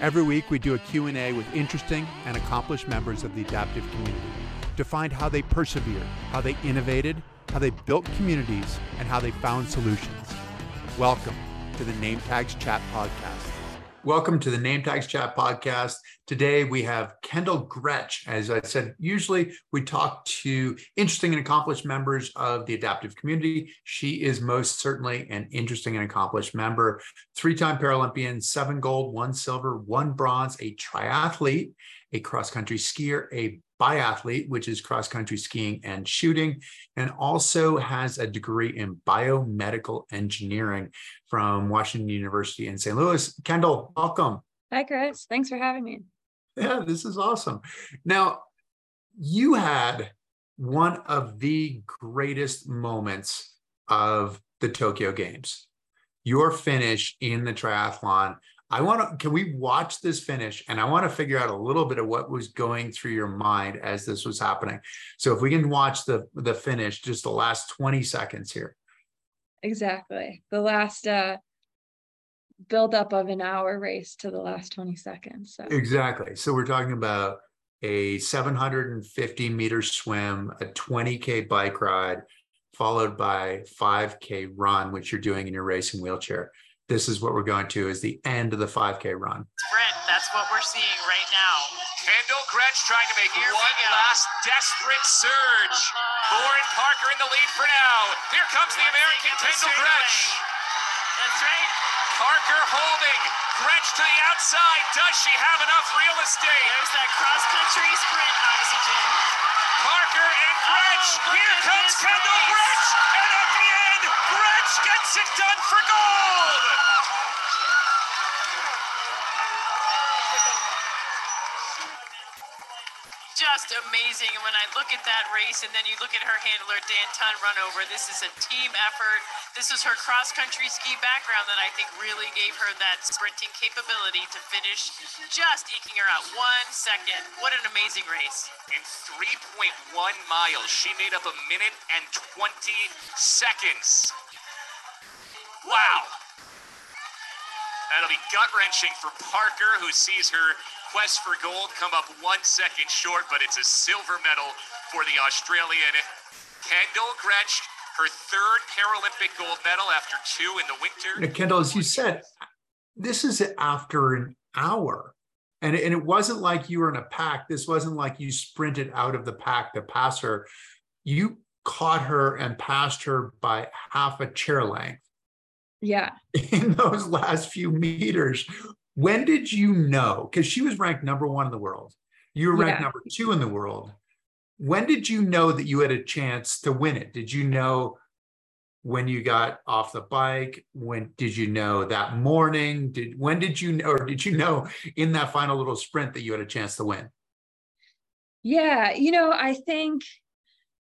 Every week, we do a Q&A with interesting and accomplished members of the adaptive community to find how they persevered, how they innovated, how they built communities, and how they found solutions. Welcome to the Name Tags Chat Podcast. Welcome to the Name Tags Chat Podcast. Today we have Kendall Gretsch. As I said, usually we talk to interesting and accomplished members of the adaptive community. She is most certainly an interesting and accomplished member. Three-time Paralympian, 7 gold, 1 silver, 1 bronze, a triathlete, a cross-country skier, a biathlete, which is cross-country skiing and shooting, and also has a degree in biomedical engineering from Washington University in St. Louis. Kendall, welcome. Hi, Chris. Thanks for having me. Yeah, this is awesome. Now, you had one of the greatest moments of the Tokyo Games, your finish in the triathlon. Can we watch this finish? And I want to figure out a little bit of what was going through your mind as this was happening. So if we can watch the finish, just the last 20 seconds here. Exactly. The last buildup of an hour race to the last 20 seconds. So. Exactly. So we're talking about a 750 meter swim, a 20K bike ride, followed by 5K run, which you're doing in your racing wheelchair. This is what we're going to is the end of the 5K run. Sprint, that's what we're seeing right now. Kendall Gretsch trying to make one last desperate surge. Lauren Parker in the lead for now. Here comes the American Kendall Gretsch. That's right. Parker holding. Gretsch to the outside. Does she have enough real estate? There's that cross-country sprint oxygen. Parker and Gretsch. Here comes Kendall Gretsch. And at the end, Gretsch gets it done for gold. Just amazing. And when I look at that race and then you look at her handler, Dan Tunn, run over, this is a team effort. This is her cross-country ski background that I think really gave her that sprinting capability to finish, just eking her out 1 second. What an amazing race. In 3.1 miles, she made up a minute and 20 seconds. Wow. That'll be gut-wrenching for Parker, who sees her quest for gold come up 1 second short, but it's a silver medal for the Australian Kendall Gretsch, her third Paralympic gold medal after 2 in the winter. Now, Kendall, as you said, this is after an hour. And it wasn't like you were in a pack. This wasn't like you sprinted out of the pack to pass her. You caught her and passed her by half a chair length. Yeah. In those last few meters. When did you know? Because she was ranked #1 in the world. You were ranked #2 in the world. When did you know that you had a chance to win it? Did you know when you got off the bike? When did you know that morning? When did you know, or did you know in that final little sprint that you had a chance to win? Yeah, I think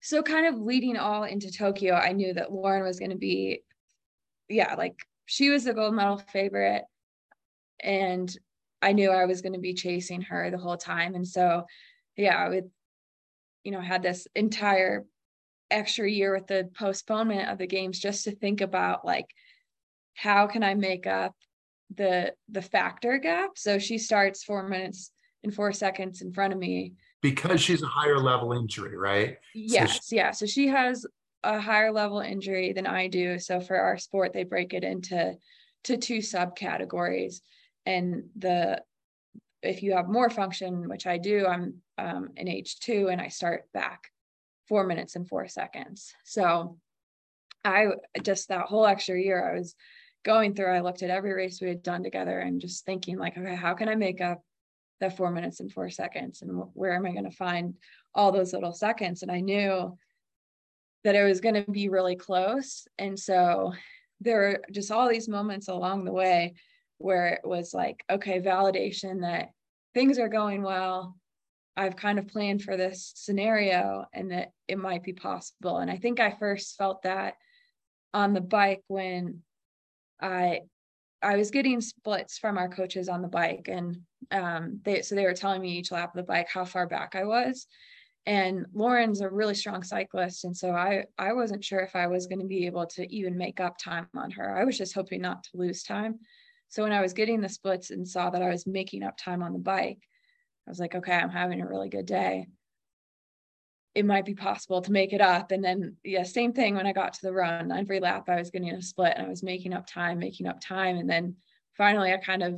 so. Kind of leading all into Tokyo, I knew that Lauren was going to be, she was the gold medal favorite. And I knew I was going to be chasing her the whole time. And so, I would, had this entire extra year with the postponement of the games just to think about how can I make up the factor gap? So she starts 4 minutes and 4 seconds in front of me. Because she's a higher level injury, right? Yes. So she has a higher level injury than I do. So for our sport, they break it into 2 subcategories. And if you have more function, which I do, I'm in H2 and I start back 4 minutes and 4 seconds. So I just, that whole extra year I was going through, I looked at every race we had done together and just thinking okay, how can I make up the 4 minutes and 4 seconds? And where am I going to find all those little seconds? And I knew that it was going to be really close. And so there were just all these moments along the way where it was validation that things are going well. I've kind of planned for this scenario and that it might be possible. And I think I first felt that on the bike when I was getting splits from our coaches on the bike. And they were telling me each lap of the bike how far back I was. And Lauren's a really strong cyclist. And so I wasn't sure if I was going to be able to even make up time on her. I was just hoping not to lose time. So when I was getting the splits and saw that I was making up time on the bike, I was like, okay, I'm having a really good day. It might be possible to make it up. And then, yeah, same thing when I got to the run. On every lap, I was getting a split and I was making up time. And then finally, I kind of,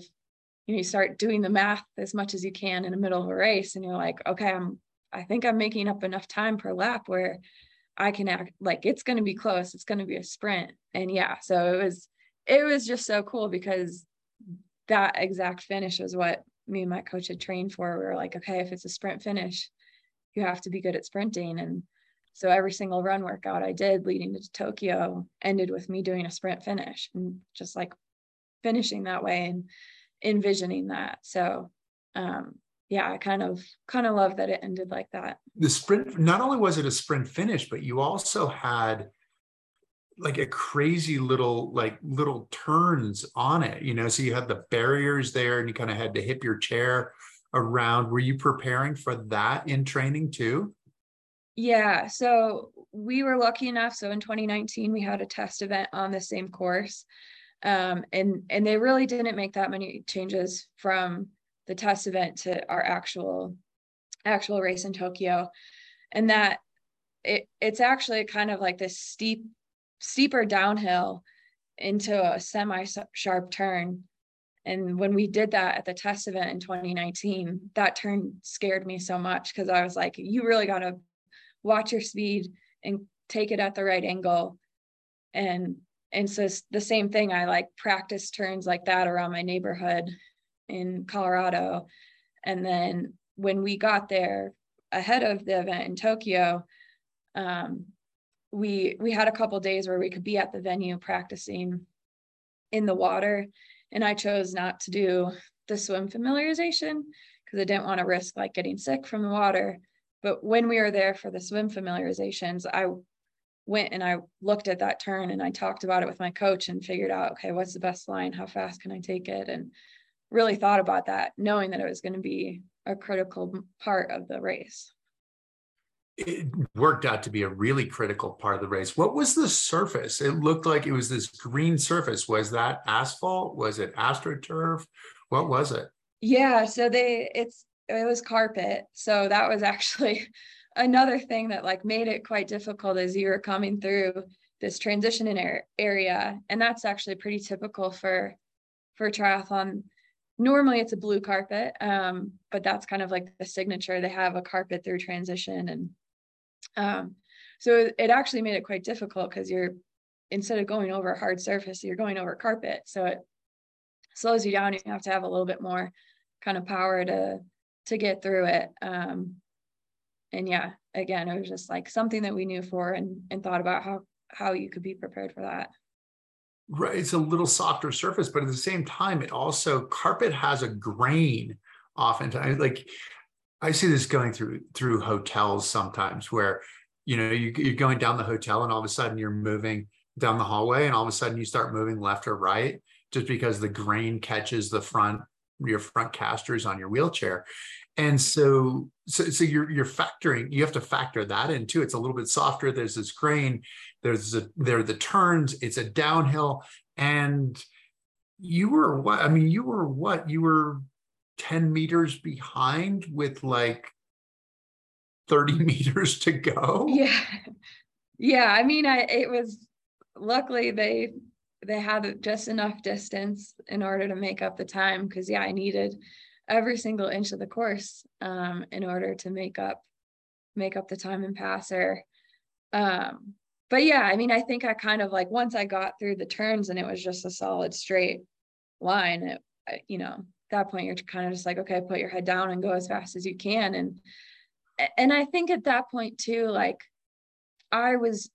you know, you start doing the math as much as you can in the middle of a race. And you're like, okay, I think I'm making up enough time per lap where I can act like it's going to be close. It's going to be a sprint. And yeah, so it was just so cool, because that exact finish was what me and my coach had trained for. We were like, okay, if it's a sprint finish, you have to be good at sprinting. And so every single run workout I did leading to Tokyo ended with me doing a sprint finish and just like finishing that way and envisioning that. So, yeah, I kind of love that it ended like that. The sprint, not only was it a sprint finish, but you also had like a crazy little turns on it, you know, so you had the barriers there and you kind of had to hip your chair around. Were you preparing for that in training too? Yeah. So we were lucky enough. So in 2019, we had a test event on the same course. And they really didn't make that many changes from the test event to our actual race in Tokyo. And that it's actually kind of like this steeper downhill into a semi-sharp turn. And when we did that at the test event in 2019, that turn scared me so much, because I was like, you really got to watch your speed and take it at the right angle. And so the same thing, I like practiced turns like that around my neighborhood in Colorado. And then when we got there ahead of the event in Tokyo, we had a couple days where we could be at the venue practicing in the water. And I chose not to do the swim familiarization because I didn't want to risk like getting sick from the water. But when we were there for the swim familiarizations, I went and I looked at that turn and I talked about it with my coach and figured out, okay, what's the best line? How fast can I take it? And really thought about that, knowing that it was going to be a critical part of the race. It worked out to be a really critical part of the race. What was the surface? It looked like it was this green surface. Was that asphalt? Was it AstroTurf? What was it? Yeah, so it was carpet. So that was actually another thing that like made it quite difficult as you were coming through this transition area. And that's actually pretty typical for triathlon. Normally it's a blue carpet, but that's kind of like the signature. They have a carpet through transition, and so it actually made it quite difficult, because instead of going over a hard surface, you're going over carpet. So it slows you down. You have to have a little bit more kind of power to get through it. And yeah, again, it was just like something that we knew for and thought about how you could be prepared for that. Right. It's a little softer surface, but at the same time, it also, carpet has a grain oftentimes. Like I see this going through hotels sometimes where, you know, you're going down the hotel and all of a sudden you're moving down the hallway and all of a sudden you start moving left or right just because the grain catches your front casters on your wheelchair. And so you're factoring, you have to factor that in too. It's a little bit softer. There's this grain, there are the turns, it's a downhill. And you were 10 meters behind with like 30 meters to go. Yeah. Yeah. I mean, it was, luckily they had just enough distance in order to make up the time. Cause yeah, I needed every single inch of the course in order to make up the time and passer. But yeah, I mean, I think I kind of like, once I got through the turns and it was just a solid straight line, at that point you're kind of just like, okay, put your head down and go as fast as you can. And I think at that point too, like I was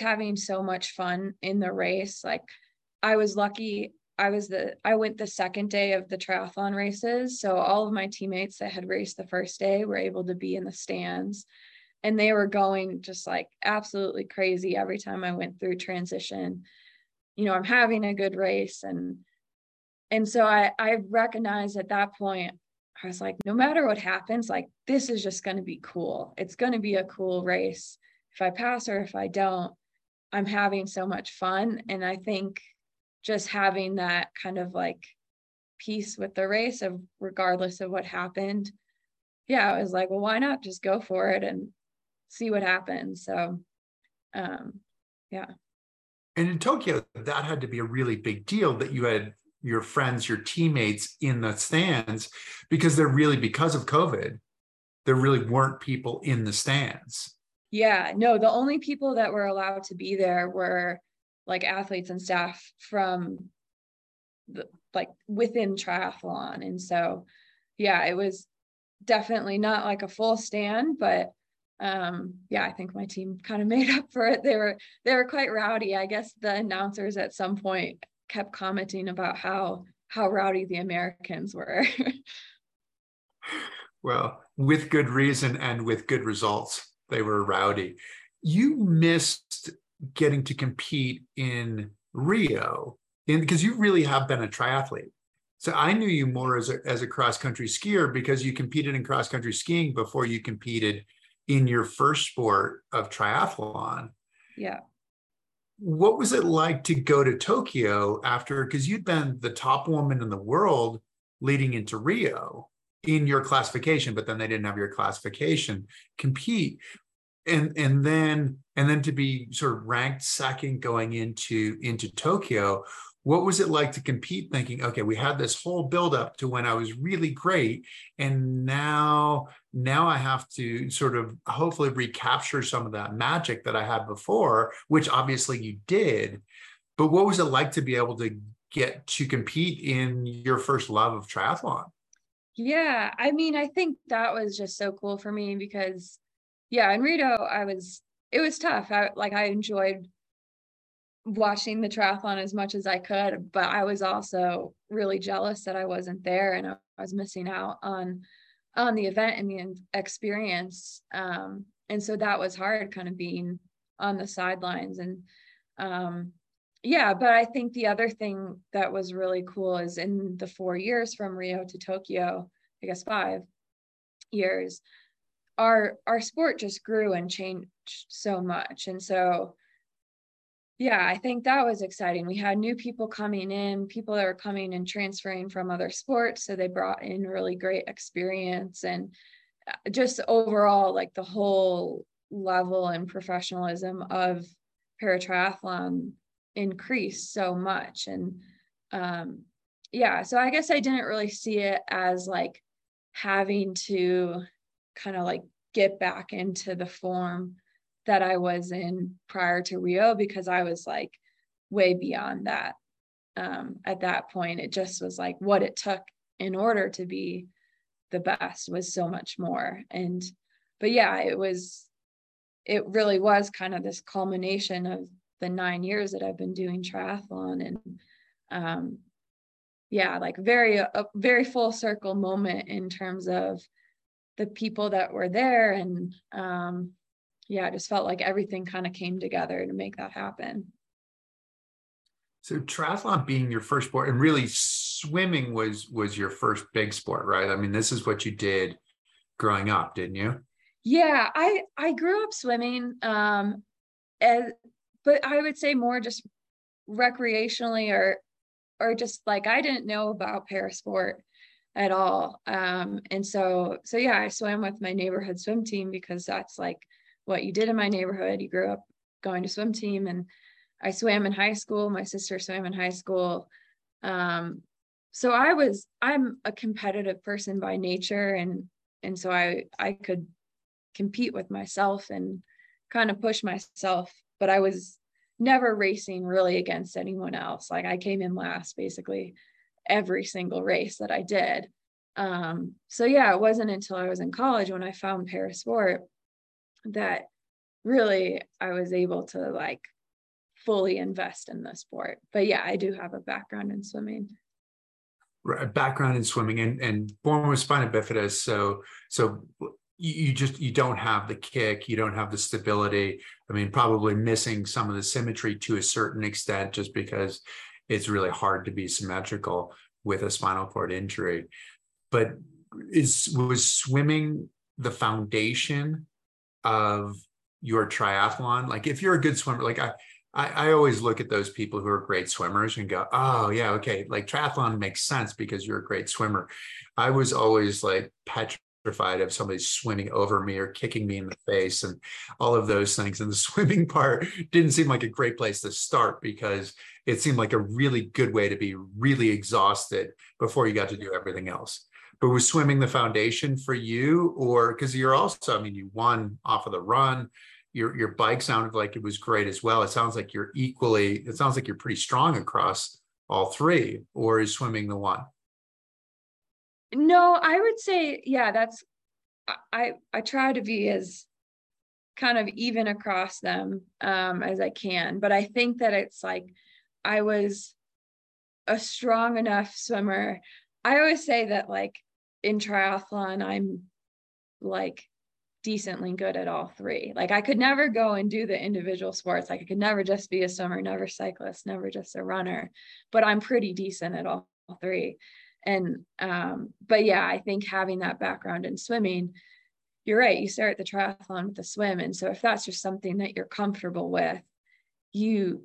having so much fun in the race. Like I was lucky. I went the second day of the triathlon races. So all of my teammates that had raced the first day were able to be in the stands, and they were going just like absolutely crazy. Every time I went through transition, you know, I'm having a good race. And so I recognized at that point, I was like, no matter what happens, like, this is just going to be cool. It's going to be a cool race. If I pass or if I don't, I'm having so much fun. And I think just having that kind of like peace with the race of regardless of what happened. Yeah, I was like, well, why not just go for it and see what happens? So, yeah. And in Tokyo, that had to be a really big deal that you had your friends, your teammates in the stands, because they're really, because of COVID, there really weren't people in the stands. Yeah, no, the only people that were allowed to be there were like athletes and staff from the, like within triathlon. And so, yeah, it was definitely not like a full stand, but yeah, I think my team kind of made up for it. They were quite rowdy. I guess the announcers at some point kept commenting about how rowdy the Americans were. Well, with good reason and with good results, they were rowdy. You missed getting to compete in Rio because you really have been a triathlete. So I knew you more as a cross-country skier because you competed in cross-country skiing before you competed in your first sport of triathlon. Yeah. What was it like to go to Tokyo after, because you'd been the top woman in the world leading into Rio in your classification, but then they didn't have your classification compete. And then to be sort of ranked second going into Tokyo. What was it like to compete thinking, okay, we had this whole buildup to when I was really great, and now I have to sort of hopefully recapture some of that magic that I had before, which obviously you did, but what was it like to be able to get to compete in your first love of triathlon? Yeah, I mean, I think that was just so cool for me because, yeah, in Rio, it was tough. I enjoyed watching the triathlon as much as I could, but I was also really jealous that I wasn't there and I was missing out on the event and the experience. And so that was hard, kind of being on the sidelines. And yeah, but I think the other thing that was really cool is in the 4 years from Rio to Tokyo, I guess 5 years, our sport just grew and changed so much. And so yeah, I think that was exciting. We had new people coming in, people that were coming and transferring from other sports. So they brought in really great experience and just overall, like the whole level and professionalism of paratriathlon increased so much. And yeah, so I guess I didn't really see it as like having to kind of like get back into the form that I was in prior to Rio, because I was like way beyond that. At that point, it just was like what it took in order to be the best was so much more. But yeah, it really was kind of this culmination of the 9 years that I've been doing triathlon, and yeah, like a very full circle moment in terms of the people that were there. And yeah, I just felt like everything kind of came together to make that happen. So triathlon being your first sport, and really swimming was your first big sport, right? I mean, this is what you did growing up, didn't you? Yeah, I grew up swimming, but I would say more just recreationally or just like I didn't know about parasport at all. And so yeah, I swam with my neighborhood swim team because that's like what you did in my neighborhood. You grew up going to swim team, and I swam in high school. My sister swam in high school. So I'm a competitive person by nature. And so I could compete with myself and kind of push myself, but I was never racing really against anyone else. Like I came in last basically every single race that I did. So yeah, it wasn't until I was in college when I found parasport that really I was able to like fully invest in the sport. But yeah, I do have a background in swimming. Right, background in swimming and born with spina bifida. So you don't have the kick, you don't have the stability. I mean, probably missing some of the symmetry to a certain extent just because it's really hard to be symmetrical with a spinal cord injury. But was swimming the foundation of your triathlon? Like if you're a good swimmer, like I, I always look at those people who are great swimmers and go, oh, yeah, okay. Like triathlon makes sense because you're a great swimmer. I was always like petrified of somebody swimming over me or kicking me in the face and all of those things. And the swimming part didn't seem like a great place to start because it seemed like a really good way to be really exhausted before you got to do everything else. But was swimming the foundation for you? Or because you're also, I mean, you won off of the run. Your bike sounded like it was great as well. It sounds like you're equally, it sounds like you're pretty strong across all three, or is swimming the one? No, I would say, yeah, that's, I try to be as kind of even across them as I can, but I think that it's like, I was a strong enough swimmer. I always say that like in triathlon, I'm like decently good at all three. Like I could never go and do the individual sports. Like I could never just be a swimmer, never cyclist, never just a runner, but I'm pretty decent at all three. And, but yeah, I think having that background in swimming, you're right. You start the triathlon with the swim. And so if that's just something that you're comfortable with, you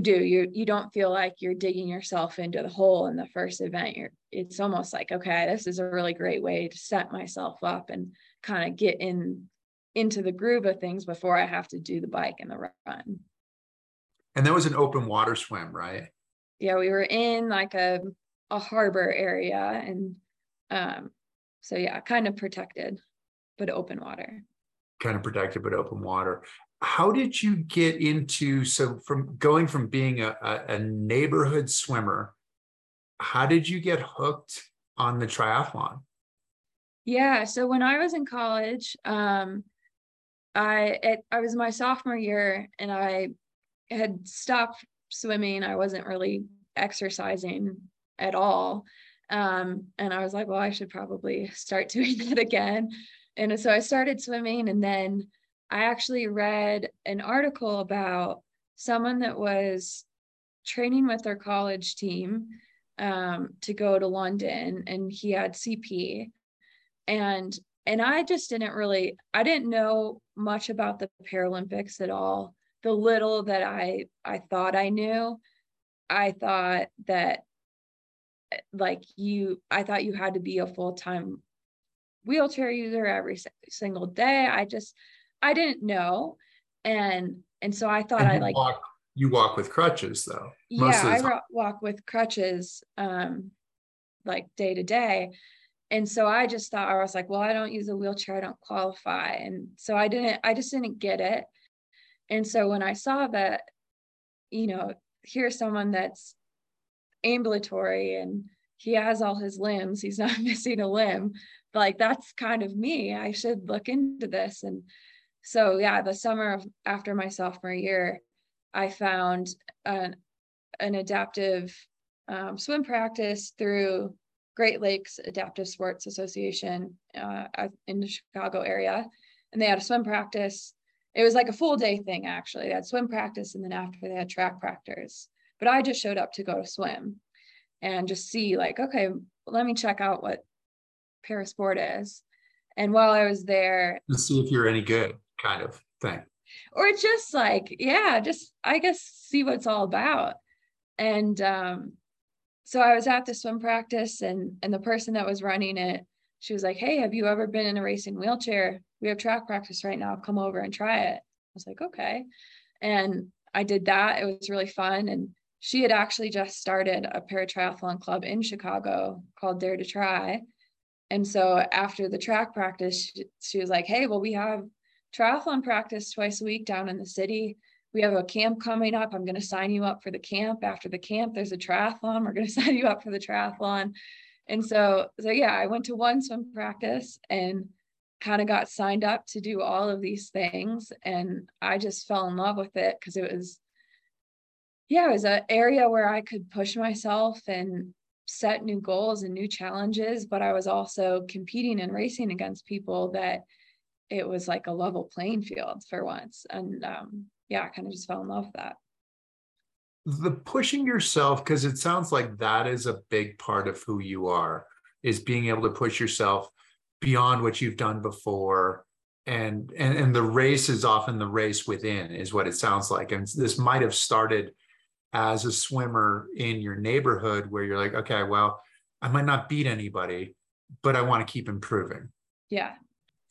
don't feel like you're digging yourself into the hole in the first event. It's almost like, okay, this is a really great way to set myself up and kind of get into the groove of things before I have to do the bike and the run. And that was an open water swim, right? Yeah, we were in like a harbor area. And so yeah, kind of protected, but open water. How did you get into, so from going from being a neighborhood swimmer, how did you get hooked on the triathlon? Yeah. So when I was in college, I was my sophomore year and I had stopped swimming. I wasn't really exercising at all. And I was like, well, I should probably start doing that again. And so I started swimming, and then I actually read an article about someone that was training with their college team to go to London, and he had CP. And I just didn't know much about the Paralympics at all. The little that I thought I knew, I thought you had to be a full-time wheelchair user every single day. I didn't know. And so I thought you walk with crutches though. Yeah, I walk with crutches, like day to day. And so I just thought, I was like, well, I don't use a wheelchair. I don't qualify. And so I just didn't get it. And so when I saw that, here's someone that's ambulatory and he has all his limbs, he's not missing a limb. Like, that's kind of me. I should look into this. And so, yeah, the summer after my sophomore year, I found an adaptive swim practice through Great Lakes Adaptive Sports Association in the Chicago area. And they had a swim practice. It was like a full day thing, actually. They had swim practice, and then after they had track practice. But I just showed up to go to swim and just see, like, okay, let me check out what parasport is. And while I was there, to see if you're any good, kind of thing, or just like, yeah, just I guess see what it's all about. And so I was at the swim practice, and the person that was running it, she was like, hey, have you ever been in a racing wheelchair? We have track practice right now, come over and try it. I was like, okay. And I did that. It was really fun. And she had actually just started a paratriathlon club in Chicago called Dare to Try. And so after the track practice, she was like, hey, well, we have triathlon practice twice a week down in the city. We have a camp coming up. I'm going to sign you up for the camp. After the camp, there's a triathlon. We're going to sign you up for the triathlon. And so yeah, I went to one swim practice and kind of got signed up to do all of these things. And I just fell in love with it because it was an area where I could push myself and set new goals and new challenges, but I was also competing and racing against people that it was like a level playing field for once. And I kind of just fell in love with that. The pushing yourself, because it sounds like that is a big part of who you are, is being able to push yourself beyond what you've done before, And the race is often the race within, is what it sounds like. And this might have started as a swimmer in your neighborhood where you're like, okay, well, I might not beat anybody, but I want to keep improving. Yeah.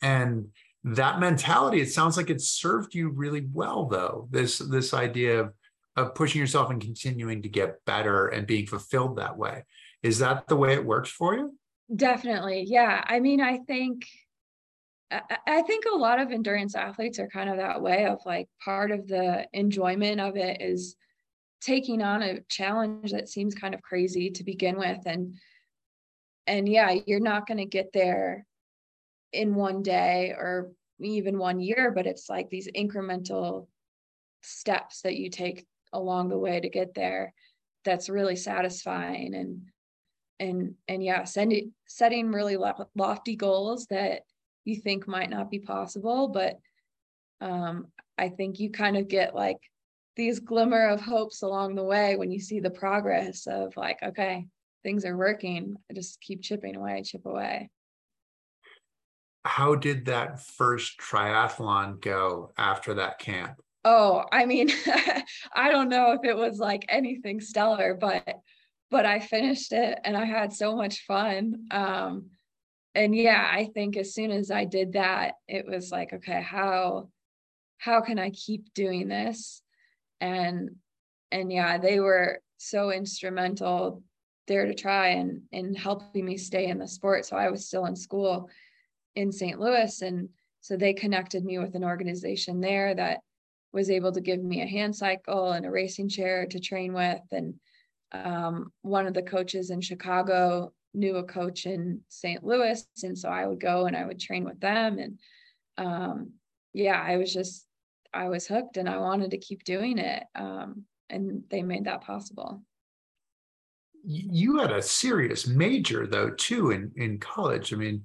And that mentality, it sounds like it served you really well, though, this idea of pushing yourself and continuing to get better and being fulfilled that way. Is that the way it works for you? Definitely. Yeah. I mean, I think a lot of endurance athletes are kind of that way of like, part of the enjoyment of it is taking on a challenge that seems kind of crazy to begin with. And yeah, you're not going to get there in one day or even one year, but it's like these incremental steps that you take along the way to get there. That's really satisfying. And yeah, setting really lofty goals that you think might not be possible, but I think you kind of get like these glimmer of hopes along the way when you see the progress of like, okay, things are working. I just keep chip away. How did that first triathlon go after that camp? Oh, I mean, I don't know if it was like anything stellar, but I finished it and I had so much fun. And yeah, I think as soon as I did that, it was like, okay, how can I keep doing this? And yeah, they were so instrumental, Dare to Try, and helping me stay in the sport. So I was still in school in St. Louis. And so they connected me with an organization there that was able to give me a hand cycle and a racing chair to train with. And one of the coaches in Chicago knew a coach in St. Louis. And so I would go and I would train with them. And yeah, I was hooked and I wanted to keep doing it. And they made that possible. You had a serious major though, too, in college. I mean,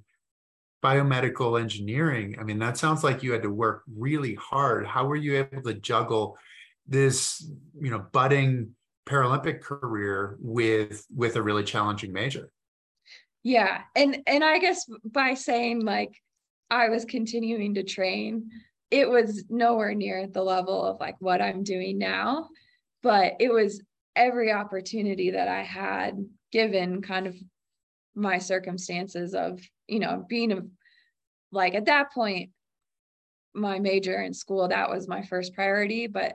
biomedical engineering. I mean, that sounds like you had to work really hard. How were you able to juggle this, you know, budding Paralympic career with a really challenging major? Yeah. And I guess by saying like, I was continuing to train, it was nowhere near the level of like what I'm doing now, but it was every opportunity that I had given kind of my circumstances of, you know, being like at that point, my major in school, that was my first priority. But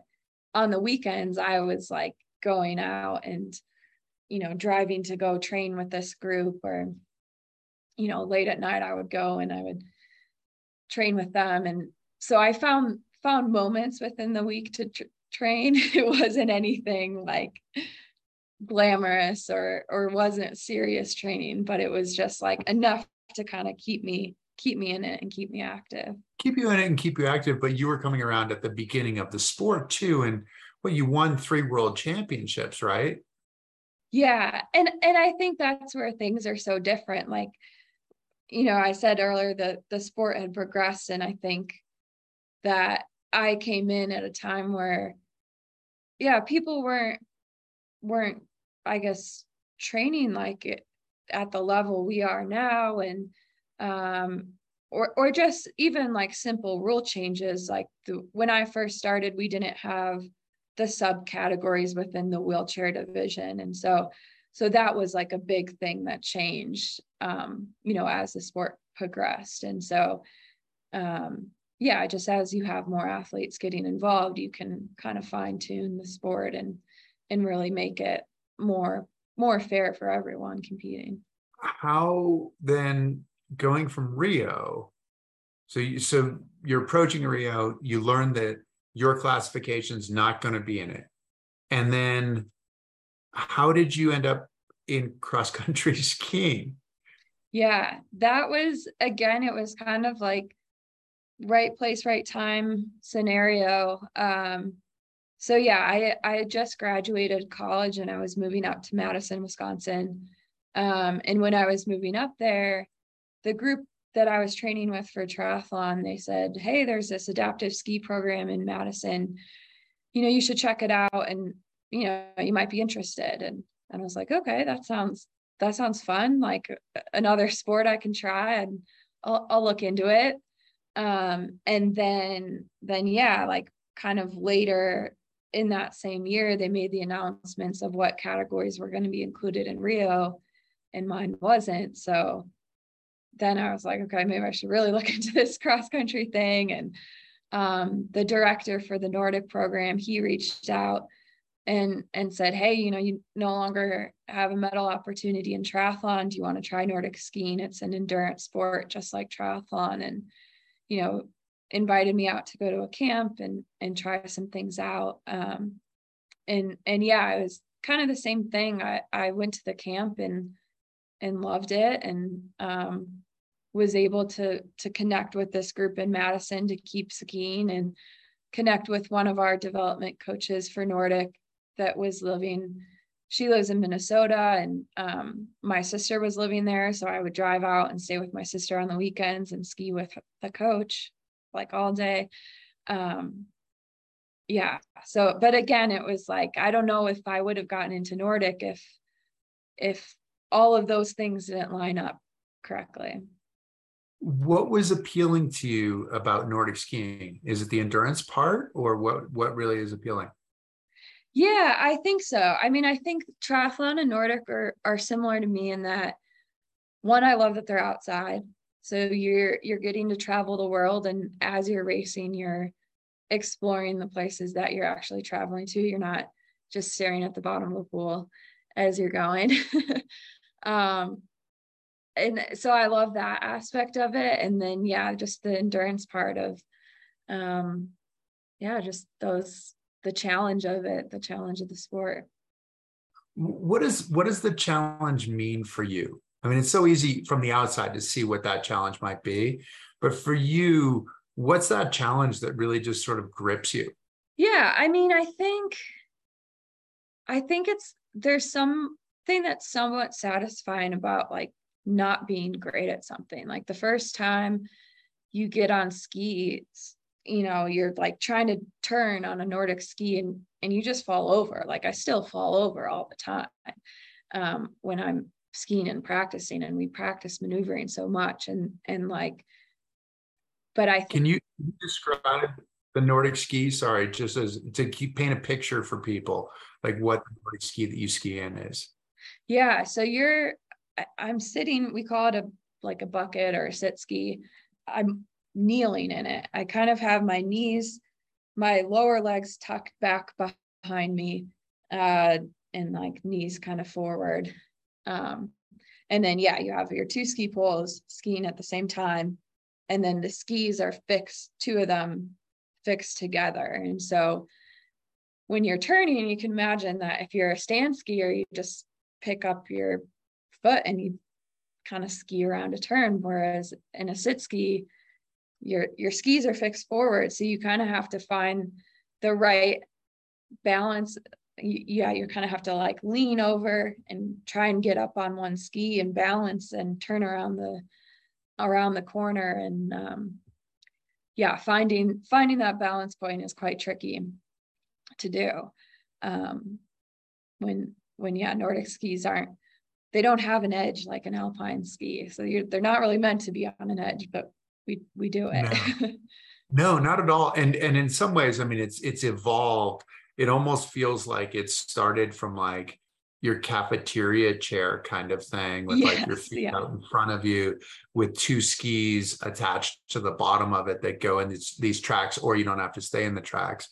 on the weekends, I was like going out and, you know, driving to go train with this group, or, you know, late at night, I would go and I would train with them. And so I found moments within the week to train. It wasn't anything like glamorous or wasn't serious training, but it was just like enough to kind of keep me in it and keep me active. Keep you in it and keep you active, but you were coming around at the beginning of the sport too. And well, you won 3 world championships, right? Yeah. And I think that's where things are so different. Like, you know, I said earlier that the sport had progressed, and I think that I came in at a time where, yeah, people weren't, I guess, training like it at the level we are now. And, or just even like simple rule changes. Like when I first started, we didn't have the subcategories within the wheelchair division. And so that was like a big thing that changed, you know, as the sport progressed. And so, yeah, just as you have more athletes getting involved, you can kind of fine tune the sport and really make it more fair for everyone competing. How then, going from Rio, so you're approaching Rio, you learn that your classification's not going to be in it. And then how did you end up in cross-country skiing? Yeah, that was, again, it was kind of like right place, right time scenario. So yeah, I had just graduated college and I was moving up to Madison, Wisconsin. And when I was moving up there, the group that I was training with for triathlon, they said, hey, there's this adaptive ski program in Madison. You know, you should check it out and, you know, you might be interested. And I was like, okay, that sounds fun. Like another sport I can try, and I'll look into it. And then, yeah, like kind of later in that same year, they made the announcements of what categories were going to be included in Rio, and mine wasn't. So then I was like, okay, maybe I should really look into this cross country thing. And the director for the Nordic program, he reached out and said, hey, you know, you no longer have a medal opportunity in triathlon. Do you want to try Nordic skiing? It's an endurance sport, just like triathlon. And, you know, invited me out to go to a camp and try some things out. And yeah, it was kind of the same thing. I went to the camp and loved it, and was able to connect with this group in Madison to keep skiing, and connect with one of our development coaches for Nordic that was living, she lives in Minnesota, and my sister was living there. So I would drive out and stay with my sister on the weekends and ski with the coach like all day. Yeah. So, but again, it was like, I don't know if I would have gotten into Nordic if all of those things didn't line up correctly. What was appealing to you about Nordic skiing? Is it the endurance part, or what really is appealing? Yeah, I think so. I mean, I think triathlon and Nordic are similar to me in that, one, I love that they're outside. So you're getting to travel the world, and as you're racing, you're exploring the places that you're actually traveling to. You're not just staring at the bottom of the pool as you're going. And so I love that aspect of it. And then, yeah, just the endurance part of, yeah, just those, the challenge of it, the challenge of the sport. What does the challenge mean for you? I mean, it's so easy from the outside to see what that challenge might be, but for you, what's that challenge that really just sort of grips you? Yeah. I mean, I think there's something that's somewhat satisfying about like not being great at something. Like the first time you get on skis, you know, you're like trying to turn on a Nordic ski and you just fall over. Like I still fall over all the time when I'm skiing and practicing, and we practice maneuvering so much and like, but I think. Can you describe the Nordic ski? Sorry, just as to keep paint a picture for people, like what the Nordic ski that you ski in is. Yeah. So I'm sitting, we call it a bucket or a sit ski. I'm kneeling in it. I kind of have my knees, my lower legs tucked back behind me, and like knees kind of forward. And then, yeah, you have your two ski poles skiing at the same time. And then the skis are fixed, two of them fixed together. And so when you're turning, you can imagine that if you're a stand skier, you just pick up your foot and you kind of ski around a turn. Whereas in a sit ski, your skis are fixed forward. So you kind of have to find the right balance. Yeah, you kind of have to like lean over and try and get up on one ski and balance and turn around the corner. And yeah, finding that balance point is quite tricky to do. When yeah, Nordic skis don't have an edge like an alpine ski. So they're not really meant to be on an edge, but we do it. No, not at all. And in some ways, I mean, it's evolved. It almost feels like it started from like your cafeteria chair kind of thing with like your feet out in front of you with two skis attached to the bottom of it that go in these tracks, or you don't have to stay in the tracks.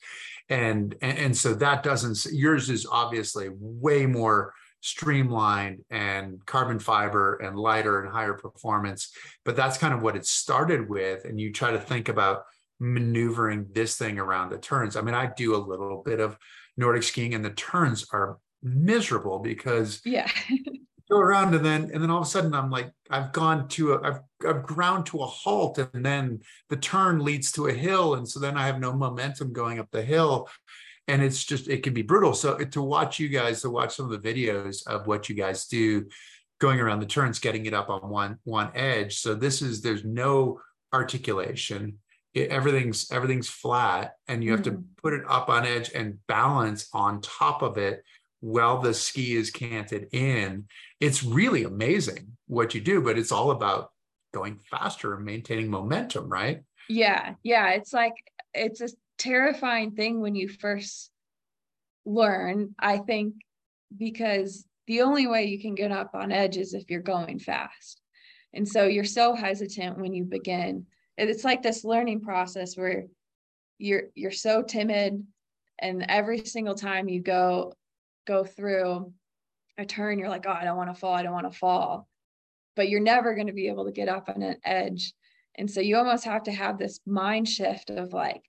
And so that doesn't, yours is obviously way more streamlined and carbon fiber and lighter and higher performance, but that's kind of what it started with. And you try to think about maneuvering this thing around the turns. I mean, I do a little bit of Nordic skiing, and the turns are miserable because go around and then all of a sudden I'm like, I've ground to a halt, and then the turn leads to a hill. And so then I have no momentum going up the hill, and it's just, it can be brutal. So to watch some of the videos of what you guys do going around the turns, getting it up on one edge. So there's no articulation. Everything's flat, and you have to put it up on edge and balance on top of it while the ski is canted in. It's really amazing what you do, but it's all about going faster and maintaining momentum, right? Yeah. It's like, it's a terrifying thing when you first learn, I think, because the only way you can get up on edge is if you're going fast. And so you're so hesitant when you begin. It's like this learning process where you're so timid, and every single time you go through a turn, you're like, oh, I don't want to fall. But you're never going to be able to get up on an edge. And so you almost have to have this mind shift of like,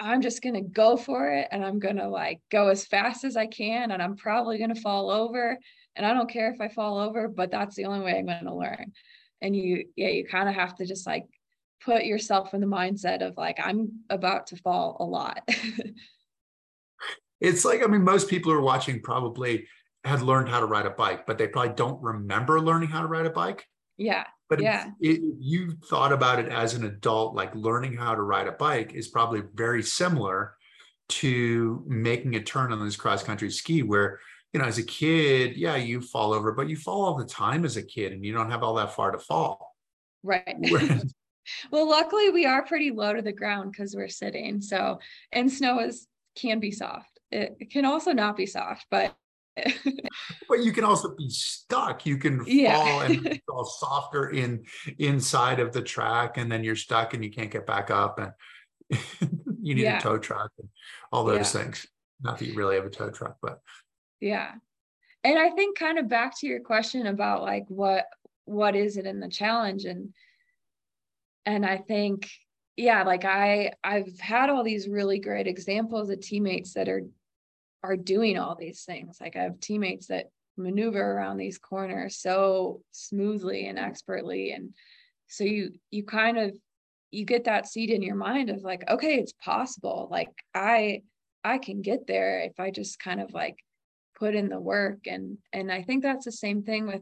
I'm just going to go for it. And I'm going to like go as fast as I can. And I'm probably going to fall over. And I don't care if I fall over, but that's the only way I'm going to learn. And you kind of have to just like put yourself in the mindset of like, I'm about to fall a lot. It's like, I mean, most people who are watching probably had learned how to ride a bike, but they probably don't remember learning how to ride a bike. Yeah. But yeah. You thought about it as an adult, like learning how to ride a bike is probably very similar to making a turn on this cross-country ski where, you know, as a kid, yeah, you fall over, but you fall all the time as a kid and you don't have all that far to fall. Right. Well, luckily we are pretty low to the ground because we're sitting. So, and snow can be soft. It can also not be soft, but but you can also be stuck. You can fall and fall softer inside of the track, and then you're stuck and you can't get back up, and you need a tow truck and all those things. Not that you really have a tow truck, but yeah. And I think kind of back to your question about like what is it in the challenge, and I think like I've had all these really great examples of teammates that are doing all these things. Like I have teammates that maneuver around these corners so smoothly and expertly. And so you kind of, you get that seed in your mind of like, okay, it's possible. Like I can get there if I just kind of like put in the work. And I think that's the same thing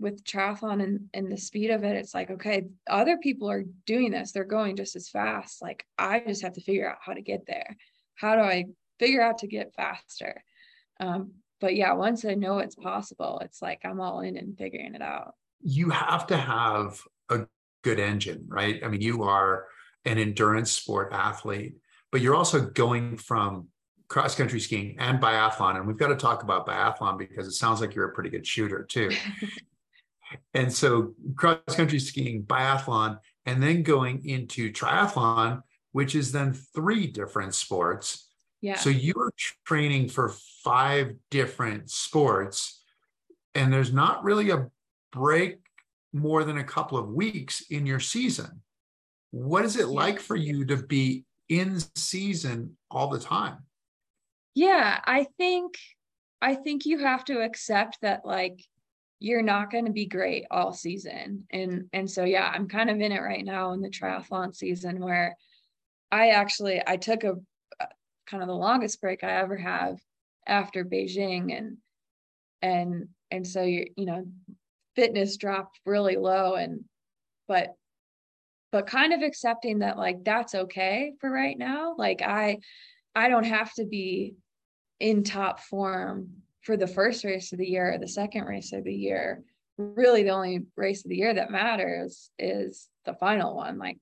with triathlon and the speed of it. It's like, okay, other people are doing this. They're going just as fast. Like I just have to figure out how to get there. How do I figure out to get faster? But yeah, once I know it's possible, it's like I'm all in and figuring it out. You have to have a good engine, right? I mean, you are an endurance sport athlete, but you're also going from cross-country skiing and biathlon. And we've got to talk about biathlon because it sounds like you're a pretty good shooter too. And so cross-country skiing, biathlon, and then going into triathlon, which is then three different sports. Yeah. So you're training for five different sports, and there's not really a break more than a couple of weeks in your season. What is it like for you to be in season all the time? Yeah, I think you have to accept that like you're not going to be great all season. And so, yeah, I'm kind of in it right now in the triathlon season where I took a kind of the longest break I ever have after Beijing, and so you know fitness dropped really low, but kind of accepting that like that's okay for right now. Like I don't have to be in top form for the first race of the year or the second race of the year. Really the only race of the year that matters is the final one, like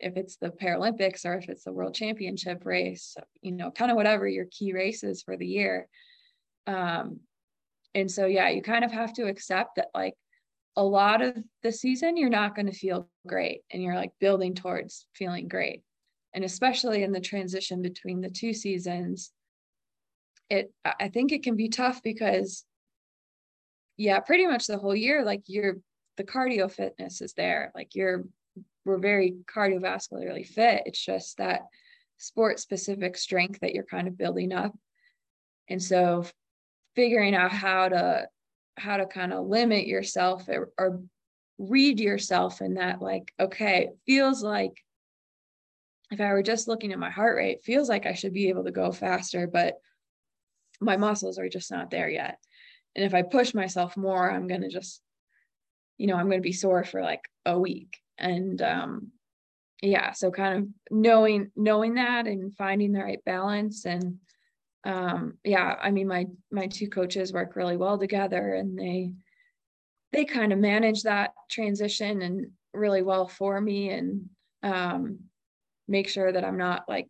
if it's the Paralympics or if it's the World Championship race, you know, kind of whatever your key races for the year. And so, yeah, you kind of have to accept that like a lot of the season, you're not going to feel great, and you're like building towards feeling great. And especially in the transition between the two seasons, I think it can be tough because pretty much the whole year, like the cardio fitness is there. Like we're very cardiovascularly fit. It's just that sport specific strength that you're kind of building up. And so figuring out how to kind of limit yourself or read yourself in that, like, okay, it feels like if I were just looking at my heart rate, it feels like I should be able to go faster, but my muscles are just not there yet. And if I push myself more, I'm going to just, you know, I'm going to be sore for like a week. And so kind of knowing that and finding the right balance. And I mean, my two coaches work really well together, and they they kind of managed that transition and really well for me, and make sure that I'm not like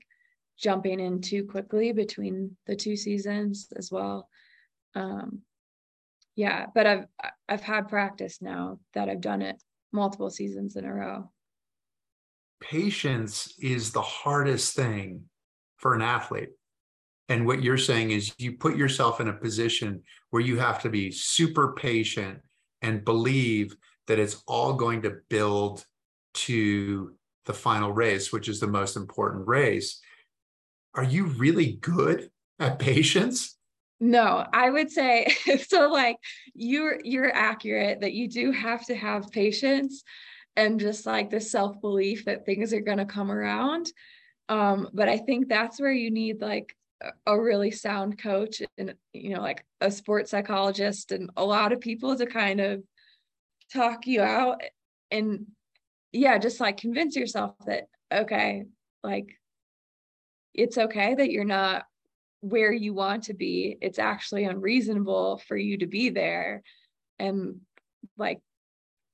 jumping in too quickly between the two seasons as well. Yeah, but I've had practice now that I've done it multiple seasons in a row. Patience is the hardest thing for an athlete. And what you're saying is you put yourself in a position where you have to be super patient and believe that it's all going to build to the final race, which is the most important race. Are you really good at patience? No, I would say, so like you're accurate that you do have to have patience and just like the self-belief that things are going to come around. But I think that's where you need like a really sound coach and, you know, like a sports psychologist and a lot of people to kind of talk you out and yeah, just like convince yourself that, okay, like it's okay that you're not where you want to be. It's actually unreasonable for you to be there. And like,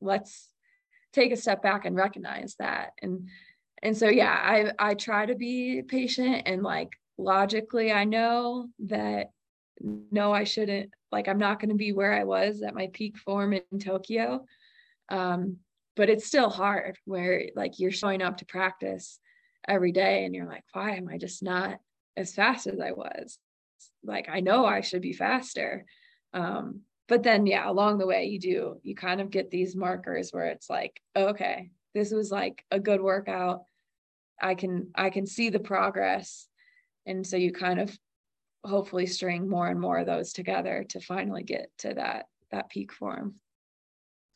let's take a step back and recognize that. And so, yeah, I try to be patient and like, logically, I know that no, I shouldn't, like, I'm not going to be where I was at my peak form in Tokyo. But it's still hard where like you're showing up to practice every day and you're like, why am I just not as fast as I was? Like, I know I should be faster. But then, yeah, along the way you kind of get these markers where it's like, okay, this was like a good workout. I can see the progress. And so you kind of hopefully string more and more of those together to finally get to that peak form.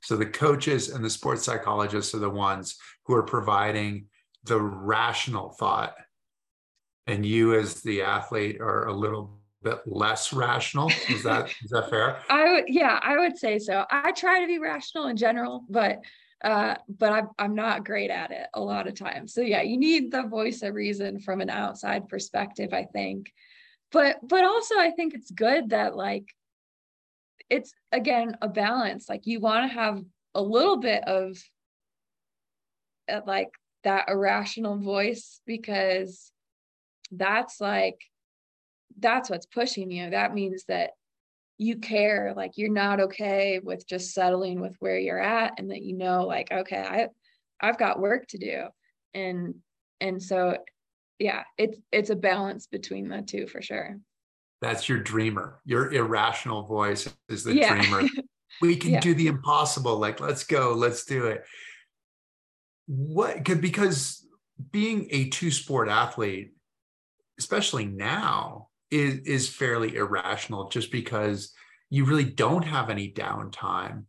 So the coaches and the sports psychologists are the ones who are providing the rational thought. And you as the athlete are a little bit less rational. Is that fair? I would say so. I try to be rational in general, but I'm not great at it a lot of times. So yeah, you need the voice of reason from an outside perspective, I think. But also I think it's good that like, it's again, a balance. Like you want to have a little bit of like that irrational voice, because that's what's pushing you. That means that you care, like you're not okay with just settling with where you're at, and that, you know, like, okay, I've got work to do. And so, yeah, it's a balance between the two for sure. That's your dreamer. Your irrational voice is the dreamer. We can do the impossible. Like, let's go, let's do it. Because being a two-sport athlete, especially now, is fairly irrational, just because you really don't have any downtime.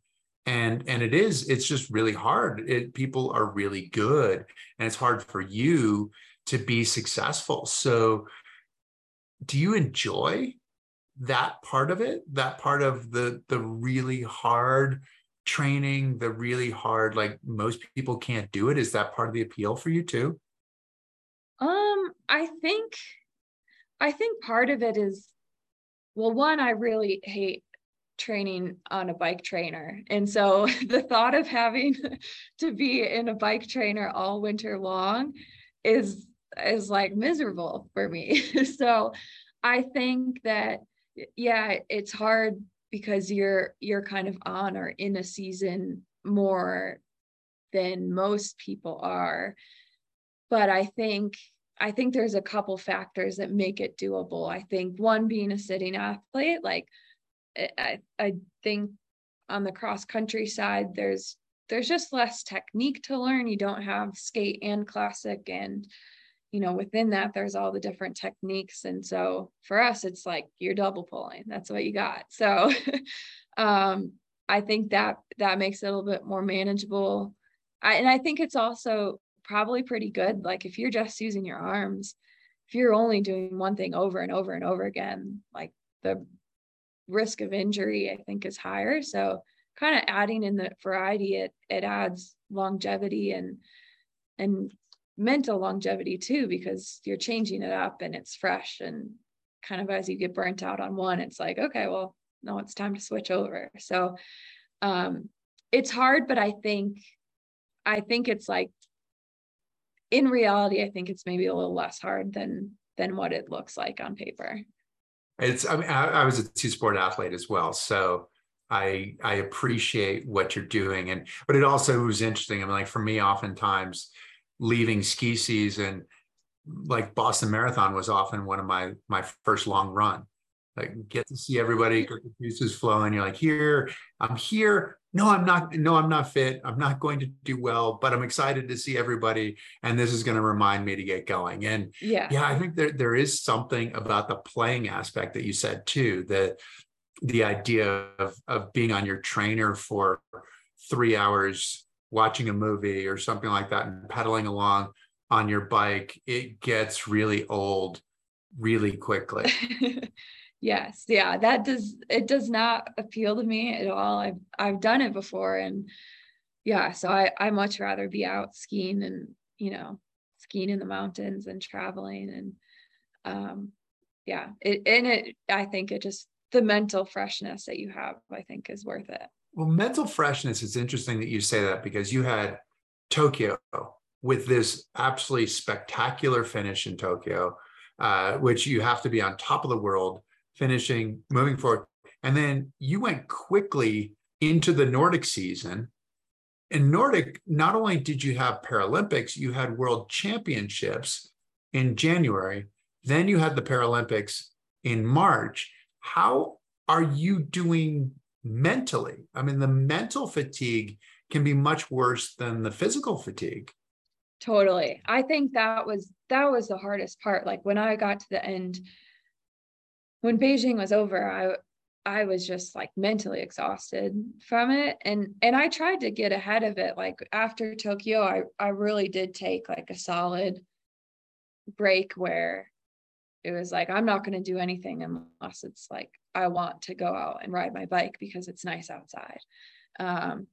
And it's just really hard. People are really good, and it's hard for you to be successful. So do you enjoy that part of it? That part of the really hard training, the really hard, like most people can't do it. Is that part of the appeal for you too? I think part of it is, well, one, I really hate training on a bike trainer. And so the thought of having to be in a bike trainer all winter long is like miserable for me. So I think that, yeah, it's hard because you're kind of on or in a season more than most people are. But I think there's a couple factors that make it doable. I think one, being a sitting athlete, like I think on the cross country side, there's just less technique to learn. You don't have skate and classic, and, you know, within that, there's all the different techniques. And so for us, it's like you're double pulling. That's what you got. So I think that makes it a little bit more manageable. And I think it's also probably pretty good. Like if you're just using your arms, if you're only doing one thing over and over and over again, like the risk of injury, I think, is higher. So kind of adding in the variety, it adds longevity and mental longevity too, because you're changing it up and it's fresh, and kind of as you get burnt out on one, it's like, okay, well, no, it's time to switch over. So it's hard, but I think it's like, in reality, I think it's maybe a little less hard than what it looks like on paper. It's, I mean, I was a two-sport athlete as well, so I appreciate what you're doing, but it also was interesting. I mean, like for me, oftentimes leaving ski season, like Boston Marathon was often one of my first long run. Like get to see everybody, get the juices flowing. You're like, here, I'm here. No, I'm not fit. I'm not going to do well, but I'm excited to see everybody. And this is going to remind me to get going. And yeah, I think there is something about the playing aspect that you said too, that the idea of being on your trainer for 3 hours, watching a movie or something like that and pedaling along on your bike, it gets really old really quickly. Yes. Yeah. It does not appeal to me at all. I've done it before, and yeah, so I much rather be out skiing and, skiing in the mountains and traveling and, I think it just, the mental freshness that you have, I think is worth it. Well, mental freshness, it's interesting that you say that, because you had Tokyo with this absolutely spectacular finish in Tokyo, which you have to be on top of the world, finishing, moving forward. And then you went quickly into the Nordic season. In Nordic, not only did you have Paralympics, you had World Championships in January. Then you had the Paralympics in March. How are you doing mentally? I mean, the mental fatigue can be much worse than the physical fatigue. Totally. I think that was the hardest part. Like when I got to the end, when Beijing was over, I was just like mentally exhausted from it. And I tried to get ahead of it. Like after Tokyo, I really did take like a solid break where it was like, I'm not going to do anything unless it's like, I want to go out and ride my bike because it's nice outside. So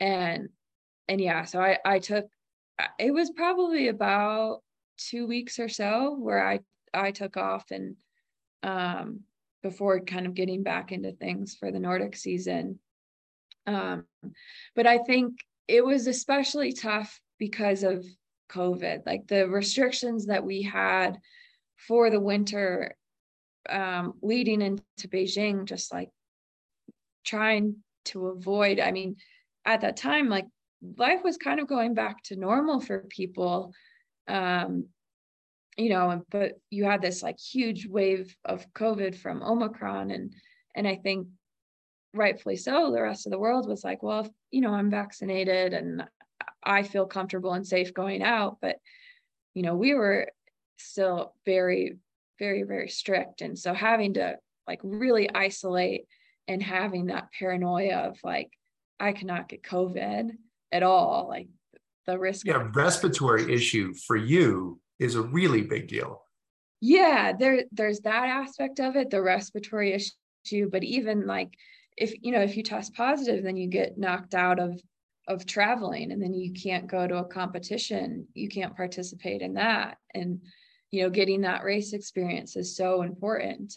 I took, it was probably about 2 weeks or so where I took off and before kind of getting back into things for the Nordic season. But I think it was especially tough because of COVID, like the restrictions that we had for the winter leading into Beijing, just like trying to avoid, I mean, at that time, like life was kind of going back to normal for people, but you had this like huge wave of COVID from Omicron. And I think rightfully so, the rest of the world was like, well, if, I'm vaccinated and I feel comfortable and safe going out. But, we were still very, very, very strict. And so having to like really isolate and having that paranoia of like, I cannot get COVID at all, like the risk. Yeah, respiratory issue for you is a really big deal. Yeah, there's that aspect of it, the respiratory issue, but even like if you test positive, then you get knocked out of traveling, and then you can't go to a competition, you can't participate in that. And, getting that race experience is so important,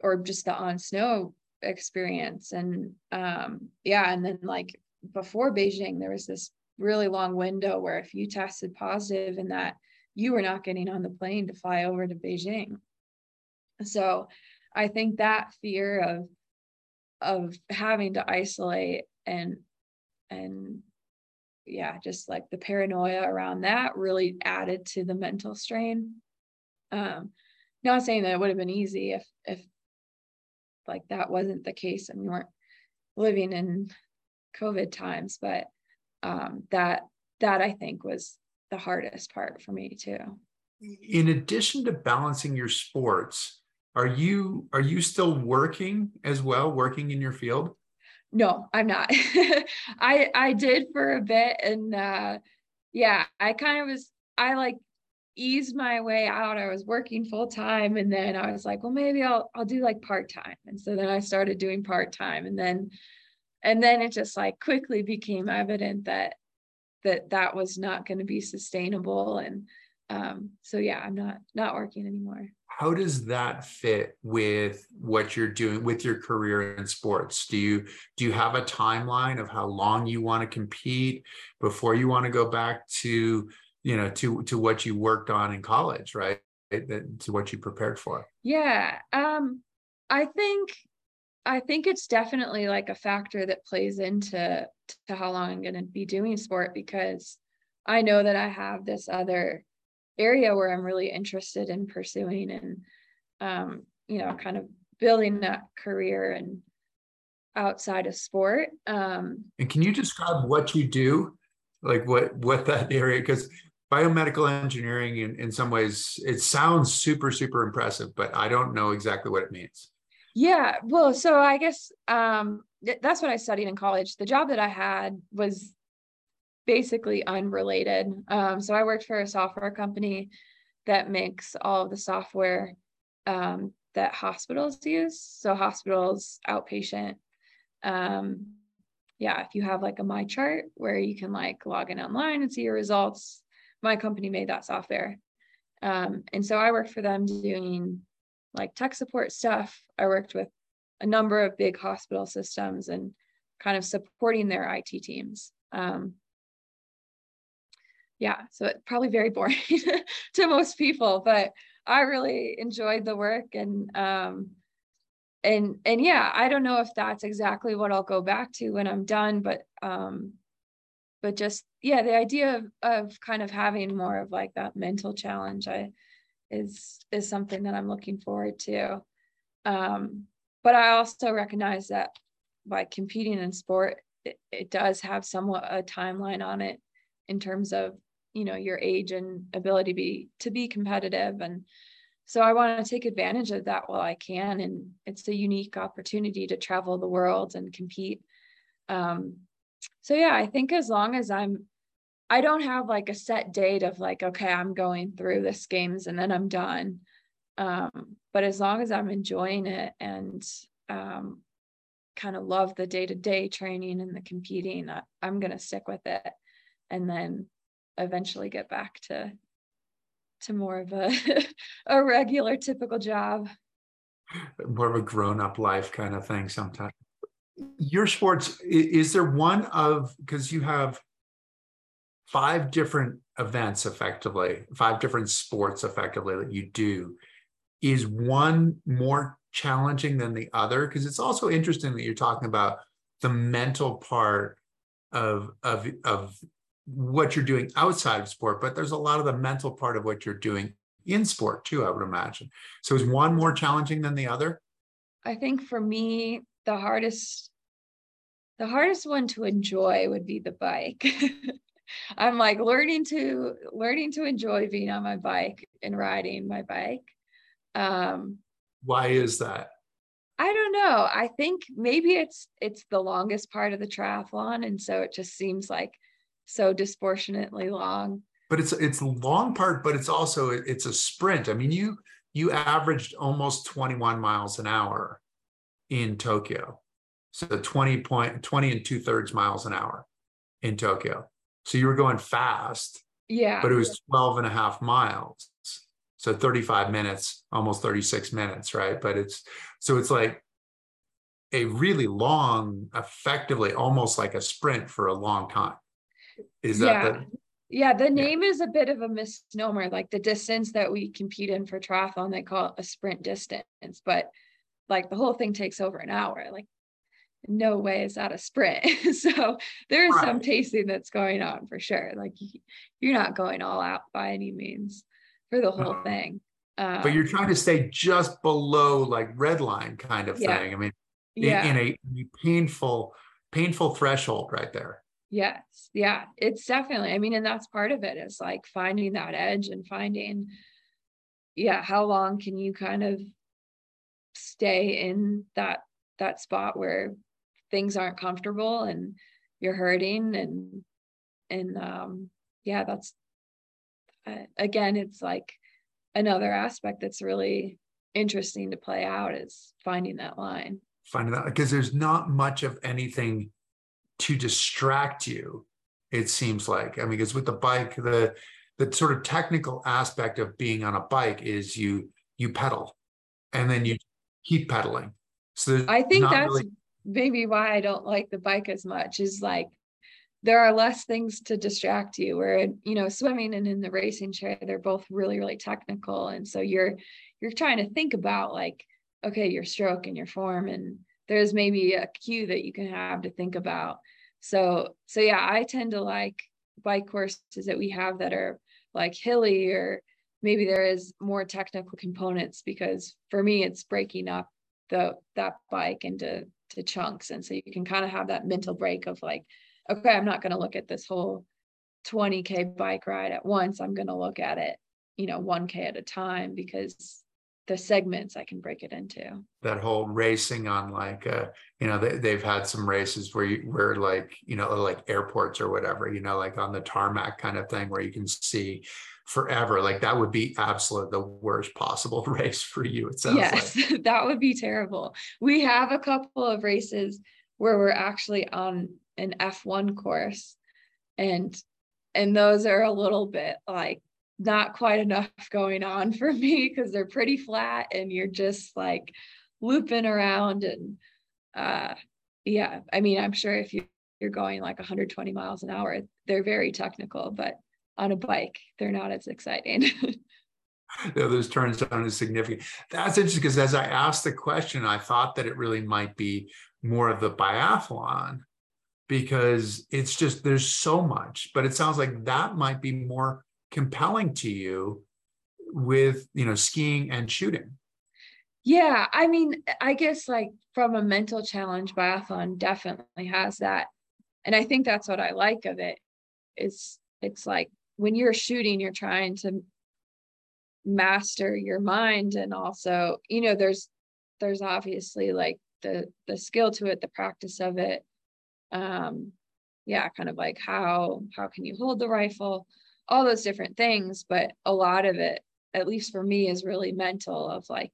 or just the on snow experience. And and then like before Beijing, there was this really long window where if you tested positive in that, you were not getting on the plane to fly over to Beijing. So I think that fear of having to isolate and just like the paranoia around that really added to the mental strain. Not saying that it would have been easy if like that wasn't the case and we weren't living in COVID times, but that I think was the hardest part for me too. In addition to balancing your sports, are you still working as well, working in your field? No, I'm not. I did for a bit, and I kind of was, I like eased my way out. I was working full time, and then I was like, well, maybe I'll do like part time. And so then I started doing part time, and then it just like quickly became evident that was not going to be sustainable. And So yeah, I'm not working anymore. How does that fit with what you're doing with your career in sports? Do you have a timeline of how long you want to compete before you want to go back to, you know, to what you worked on in college, right? To what you prepared for? Yeah. I think it's definitely like a factor that plays into how long I'm going to be doing sport, because I know that I have this other area where I'm really interested in pursuing and, you know, kind of building that career and outside of sport. And can you describe what you do? Like what that area, because biomedical engineering in some ways, it sounds super, super impressive, but I don't know exactly what it means. Yeah. Well, so I guess that's what I studied in college. The job that I had was basically unrelated. So I worked for a software company that makes all of the software that hospitals use. So hospitals, outpatient. If you have like a My Chart where you can like log in online and see your results, my company made that software. And so I worked for them doing like tech support stuff. I worked with a number of big hospital systems and kind of supporting their IT teams. So it's probably very boring to most people, but I really enjoyed the work and yeah, I don't know if that's exactly what I'll go back to when I'm done, but just, yeah, the idea of kind of having more of like that mental challenge is something that I'm looking forward to. But I also recognize that by competing in sport, it does have somewhat a timeline on it in terms of, you know, your age and ability to be competitive. And so I want to take advantage of that while I can. And it's a unique opportunity to travel the world and compete. So yeah, I think as long as I don't have like a set date of like, okay, I'm going through this games and then I'm done. But as long as I'm enjoying it and kind of love the day-to-day training and the competing, I'm going to stick with it and then eventually get back to more of a a regular, typical job. More of a grown-up life kind of thing sometimes. Your sports, is there one of, because you have 5 different events effectively, 5 different sports effectively that you do, is one more challenging than the other? Because it's also interesting that you're talking about the mental part of what you're doing outside of sport, but there's a lot of the mental part of what you're doing in sport too, I would imagine. So is one more challenging than the other? I think for me, the hardest one to enjoy would be the bike. I'm like learning to enjoy being on my bike and riding my bike. Why is that? I don't know. I think maybe it's the longest part of the triathlon, and so it just seems like so disproportionately long. But it's a long part, but it's also it's a sprint. I mean, you averaged almost 21 miles an hour in Tokyo, so 20 and 2/3 miles an hour in Tokyo. So you were going fast, yeah. But it was 12 and a half miles. So 35 minutes, almost 36 minutes, right? But it's like a really long, effectively almost like a sprint for a long time. Is that the name is a bit of a misnomer. Like the distance that we compete in for triathlon, they call it a sprint distance, but like the whole thing takes over an hour. Like no way is that a sprint. So there is some pacing that's going on for sure. Like you're not going all out by any means for the whole thing. But you're trying to stay just below like red line kind of thing. I mean, in a painful threshold right there. Yes. Yeah, it's definitely, I mean, and that's part of it is like finding that edge and finding, how long can you kind of stay in that spot where things aren't comfortable and you're hurting and that's, again, it's like another aspect that's really interesting to play out is finding that line. Because there's not much of anything to distract you, it seems like. I mean, because with the bike, the the sort of technical aspect of being on a bike is you pedal and then you keep pedaling. So I think that's really maybe why I don't like the bike as much, is like there are less things to distract you, where, you know, swimming and in the racing chair, they're both really, really technical. And so you're trying to think about like, okay, your stroke and your form, and there's maybe a cue that you can have to think about. So yeah, I tend to like bike courses that we have that are like hilly, or maybe there is more technical components, because for me, it's breaking up that bike into chunks. And so you can kind of have that mental break of like, okay, I'm not going to look at this whole 20K bike ride at once. I'm going to look at it, 1K at a time, because the segments I can break it into. That whole racing on like, they've had some races where like, like airports or whatever, like on the tarmac kind of thing where you can see forever. Like that would be absolutely the worst possible race for you. It sounds like. That would be terrible. We have a couple of races where we're actually on an F1 course. And those are a little bit like not quite enough going on for me, because they're pretty flat and you're just like looping around. And I'm sure if you're going like 120 miles an hour, they're very technical, but on a bike, they're not as exciting. No, those turns aren't as significant. That's interesting, because as I asked the question, I thought that it really might be more of the biathlon, because it's just, there's so much, but it sounds like that might be more compelling to you with, skiing and shooting. Yeah. I mean, I guess like from a mental challenge, biathlon definitely has that. And I think that's what I like of it, is it's like when you're shooting, you're trying to master your mind. And also, there's obviously like the skill to it, the practice of it. Kind of like how can you hold the rifle, all those different things. But a lot of it, at least for me, is really mental of like,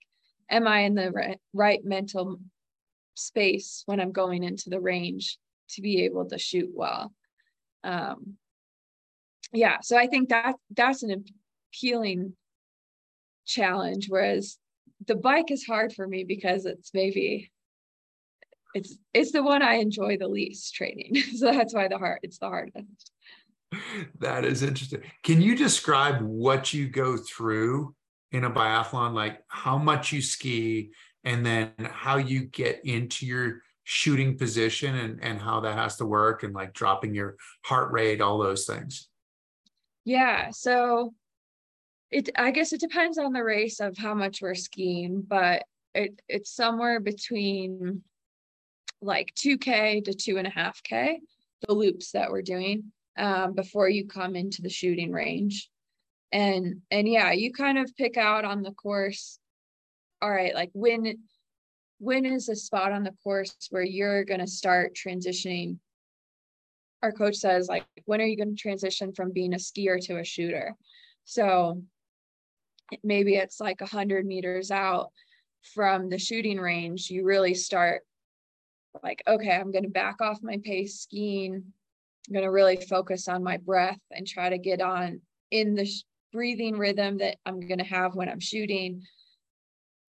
am I in the right mental space when I'm going into the range to be able to shoot well? So I think that's an appealing challenge, whereas the bike is hard for me because it's the one I enjoy the least training. So that's why it's the hardest. That is interesting. Can you describe what you go through in a biathlon, like how much you ski and then how you get into your shooting position and how that has to work, and like dropping your heart rate, all those things? Yeah. So I guess it depends on the race of how much we're skiing, but it's somewhere between like 2K to 2.5K, the loops that we're doing, before you come into the shooting range. And you kind of pick out on the course, all right, like when is a spot on the course where you're going to start transitioning? Our coach says like, when are you going to transition from being a skier to a shooter? So maybe it's like 100 meters out from the shooting range, you really start like, okay, I'm going to back off my pace skiing. I'm going to really focus on my breath and try to get on in the breathing rhythm that I'm going to have when I'm shooting.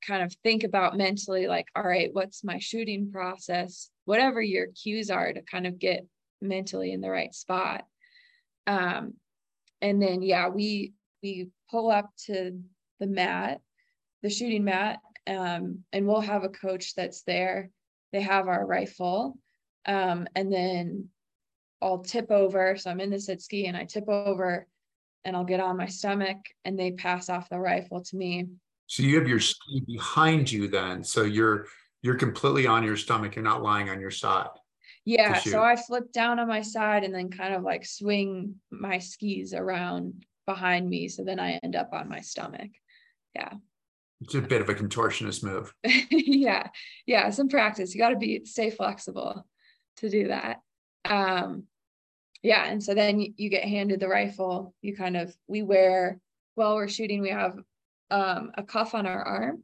Kind of think about mentally like, all right, what's my shooting process? Whatever your cues are to kind of get mentally in the right spot. And then, we pull up to the mat, the shooting mat, and we'll have a coach that's there. They have our rifle, and then I'll tip over. So I'm in the sit ski and I tip over and I'll get on my stomach and they pass off the rifle to me. So you have your ski behind you then. So you're completely on your stomach. You're not lying on your side. Yeah. So I flip down on my side and then kind of like swing my skis around behind me. So then I end up on my stomach. Yeah. It's a bit of a contortionist move. Yeah. Some practice. You got to stay flexible to do that. And so then you get handed the rifle. You kind of, while we're shooting, we have a cuff on our arm.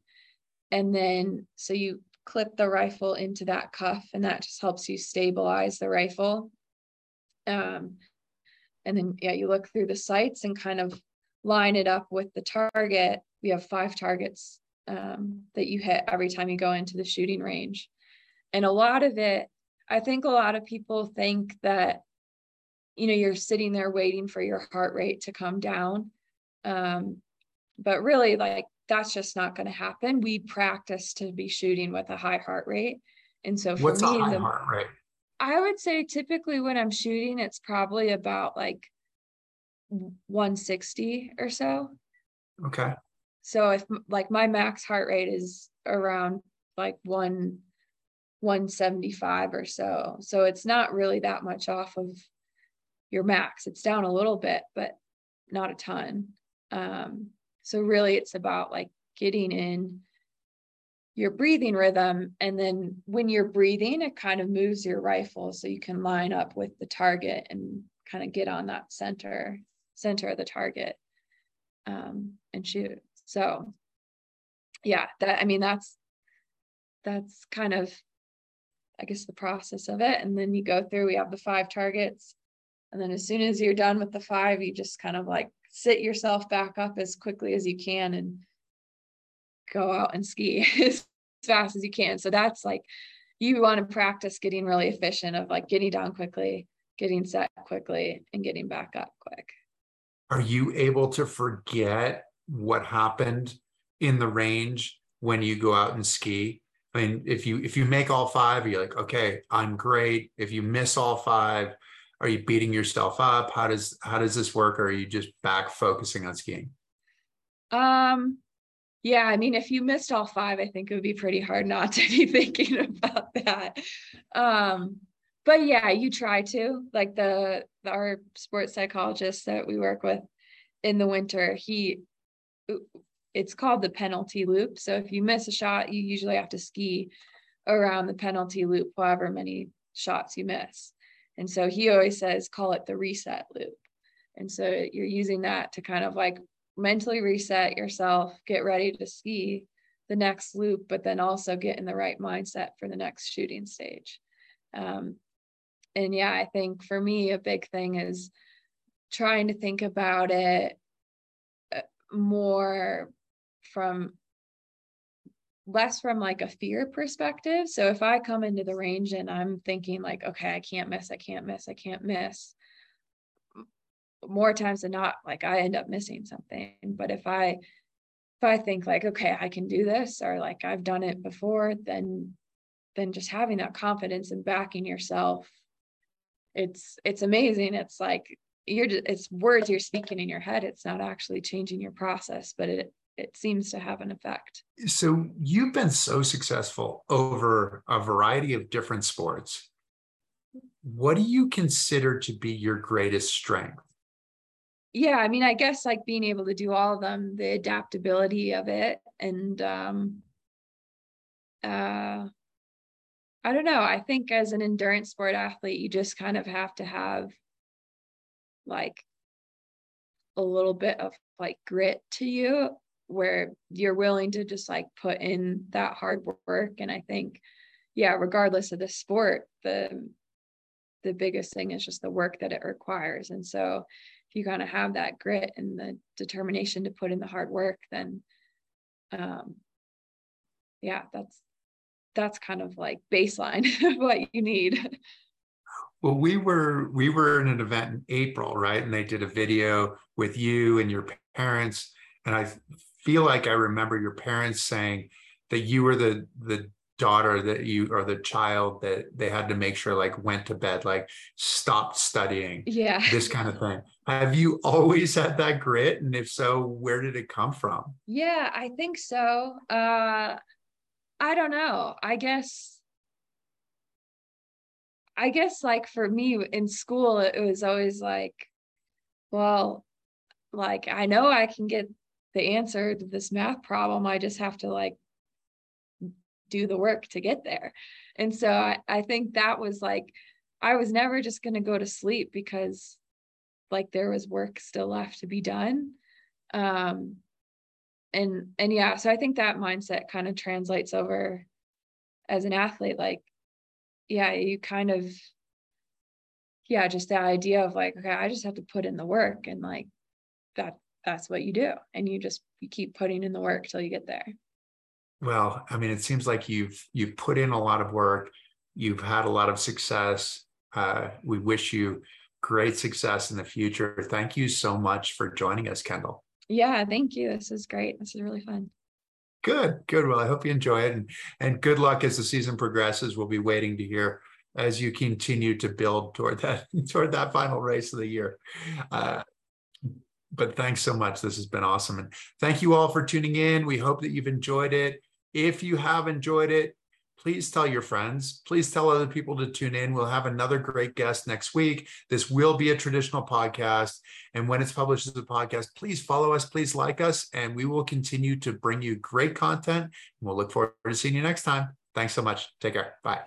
And then, so you clip the rifle into that cuff and that just helps you stabilize the rifle. And then, yeah, you look through the sites and kind of line it up with the target. We have 5 targets that you hit every time you go into the shooting range. And a lot of it, I think a lot of people think that, you know, you're sitting there waiting for your heart rate to come down. But really, like, that's just not going to happen. We practice to be shooting with a high heart rate. And so for what's me, a high heart rate? I would say typically when I'm shooting, it's probably about like 160 or so. Okay. So if like my max heart rate is around like 175 or so. So it's not really that much off of your max. It's down a little bit, but not a ton. So really it's about like getting in your breathing rhythm. And then when you're breathing, it kind of moves your rifle so you can line up with the target and kind of get on that center of the target and shoot. So yeah, that, I mean, that's kind of, I guess, the process of it. And then you go through, we have the 5 targets. And then as soon as you're done with the 5, you just kind of like sit yourself back up as quickly as you can and go out and ski as fast as you can. So that's like, you want to practice getting really efficient of like getting down quickly, getting set quickly, and getting back up quick. Are you able to forget what happened in the range when you go out and ski? I mean, if you make all 5, you're like, okay, I'm great. If you miss all 5, are you beating yourself up? How does this work? Or are you just back focusing on skiing? Yeah, I mean, if you missed all 5, I think it would be pretty hard not to be thinking about that. But yeah, you try to, like our sports psychologist that we work with in the winter, it's called the penalty loop. So if you miss a shot, you usually have to ski around the penalty loop, however many shots you miss. And so he always says, call it the reset loop. And so you're using that to kind of like mentally reset yourself, get ready to ski the next loop, but then also get in the right mindset for the next shooting stage. And yeah, I think for me, a big thing is trying to think about it more from less from like a fear perspective. So if I come into the range and I'm thinking like, okay, I can't miss. More times than not, like I end up missing something. But if I think like, okay, I can do this, or like I've done it before, then just having that confidence and backing yourself, it's amazing. It's like it's words you're speaking in your head. It's not actually changing your process, but it seems to have an effect. So you've been so successful over a variety of different sports. What do you consider to be your greatest strength? Yeah, I mean, I guess like being able to do all of them, the adaptability of it. And I don't know. I think as an endurance sport athlete, you just kind of have to have like a little bit of like grit to you, where you're willing to just like put in that hard work. And I think, yeah, regardless of the sport, the biggest thing is just the work that it requires. And so if you kind of have that grit and the determination to put in the hard work, then yeah, that's kind of like baseline of what you need. Well, we were in an event in April, right? And they did a video with you and your parents. And I feel like I remember your parents saying that you were the daughter that you, or the child that they had to make sure like went to bed, like stopped studying, yeah, this kind of thing. Have you always had that grit? And if so, where did it come from? Yeah, I think so. I don't know. I guess like for me in school, it was always like, well, like I know I can get the answer to this math problem. I just have to like do the work to get there. And so I think that was like, I was never just going to go to sleep because like there was work still left to be done. And yeah, so I think that mindset kind of translates over as an athlete. Like, yeah, you kind of yeah, just that idea of like, okay, I just have to put in the work, and like that's what you do. And you keep putting in the work till you get there. Well, I mean, it seems like you've put in a lot of work. You've had a lot of success. We wish you great success in the future. Thank you so much for joining us, Kendall. Yeah, thank you. This is great. This is really fun. Good. Well, I hope you enjoy it, and good luck as the season progresses. We'll be waiting to hear as you continue to build toward that final race of the year. But thanks so much. This has been awesome. And thank you all for tuning in. We hope that you've enjoyed it. If you have enjoyed it, please tell your friends. Please tell other people to tune in. We'll have another great guest next week. This will be a traditional podcast. And when it's published as a podcast, please follow us, please like us, and we will continue to bring you great content. And we'll look forward to seeing you next time. Thanks so much. Take care. Bye.